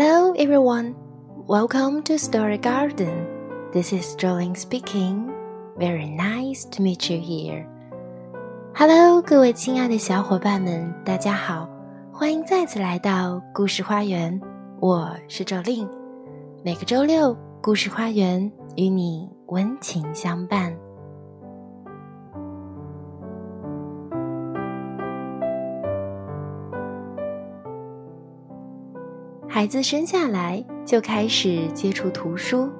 Hello everyone, welcome to Story Garden. This is Jolene speaking. Very nice to meet you here. Hello, 各位亲爱的小伙伴们，大家好，欢迎再次来到故事花园。我是Jolene。每个周六，故事花园与你温情相伴。孩子生下来就开始接触图书，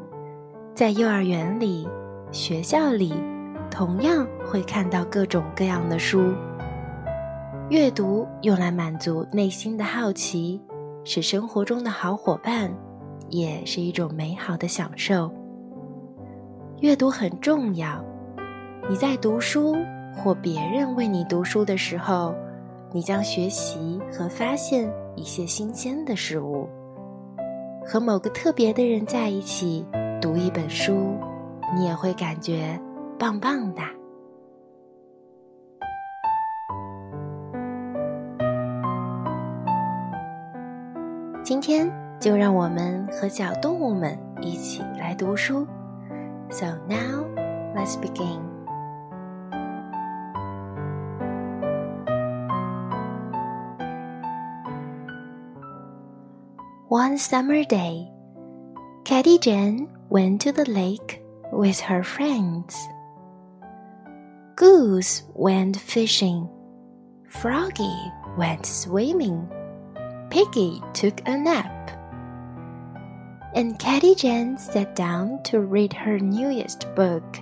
在幼儿园里、学校里，同样会看到各种各样的书。阅读用来满足内心的好奇，是生活中的好伙伴，也是一种美好的享受。阅读很重要，你在读书或别人为你读书的时候，你将学习和发现一些新鲜的事物。和某个特别的人在一起读一本书，你也会感觉棒棒的。今天就让我们和小动物们一起来读书。So now, let's begin.One summer day, Catty Jen went to the lake with her friends. Goose went fishing, Froggy went swimming, Piggy took a nap, and Catty Jen sat down to read her newest book.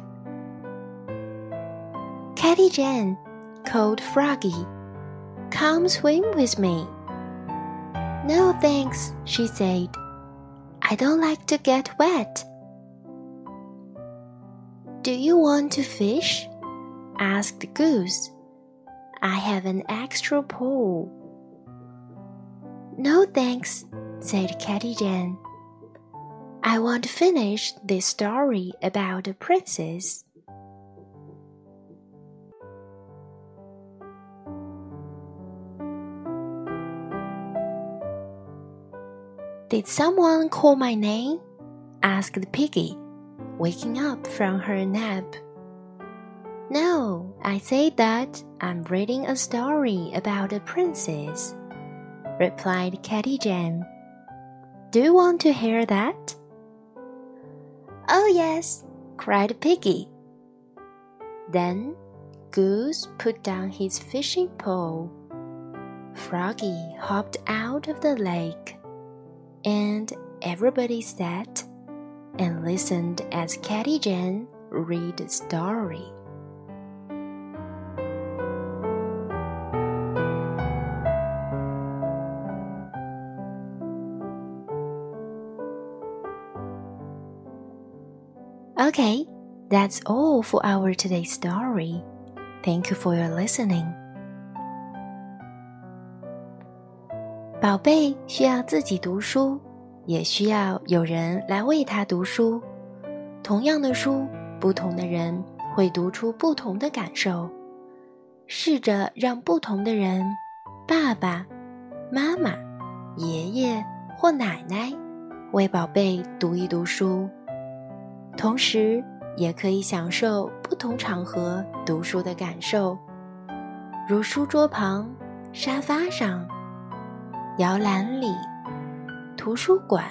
Catty Jen called Froggy, "Come swim with me."No thanks, she said. I don't like to get wet. Do you want to fish? Asked Goose. I have an extra pole. No thanks, said Catty Jen. I want to finish this story about a princess.Did someone call my name? Asked Piggy, waking up from her nap. No, I said that I'm reading a story about a princess, replied Catty Jen. Do you want to hear that? Oh yes, cried Piggy. Then Goose put down his fishing pole. Froggy hopped out of the lake.And everybody sat and listened as Catty Jen read the story. Okay, that's all for our today's story. Thank you for your listening.宝贝需要自己读书，也需要有人来为他读书。同样的书，不同的人会读出不同的感受。试着让不同的人，爸爸、妈妈、爷爷或奶奶，为宝贝读一读书。同时，也可以享受不同场合读书的感受，如书桌旁、沙发上，摇篮里，图书馆，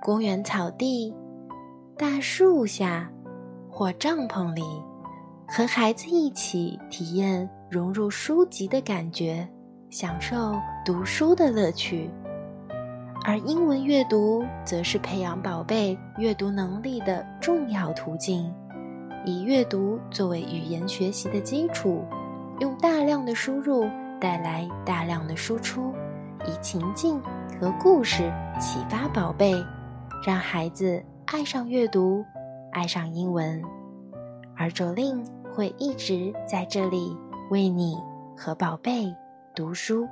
公园草地，大树下，或帐篷里，和孩子一起体验融入书籍的感觉，享受读书的乐趣。而英文阅读则是培养宝贝阅读能力的重要途径，以阅读作为语言学习的基础，用大量的输入带来大量的输出。以情境和故事启发宝贝，让孩子爱上阅读，爱上英文。而Jolene会一直在这里为你和宝贝读书。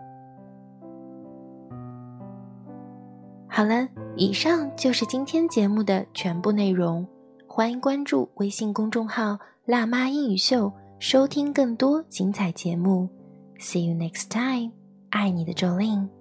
好了，以上就是今天节目的全部内容。欢迎关注微信公众号“辣妈英语秀”，收听更多精彩节目。See you next time， 爱你的Jolene。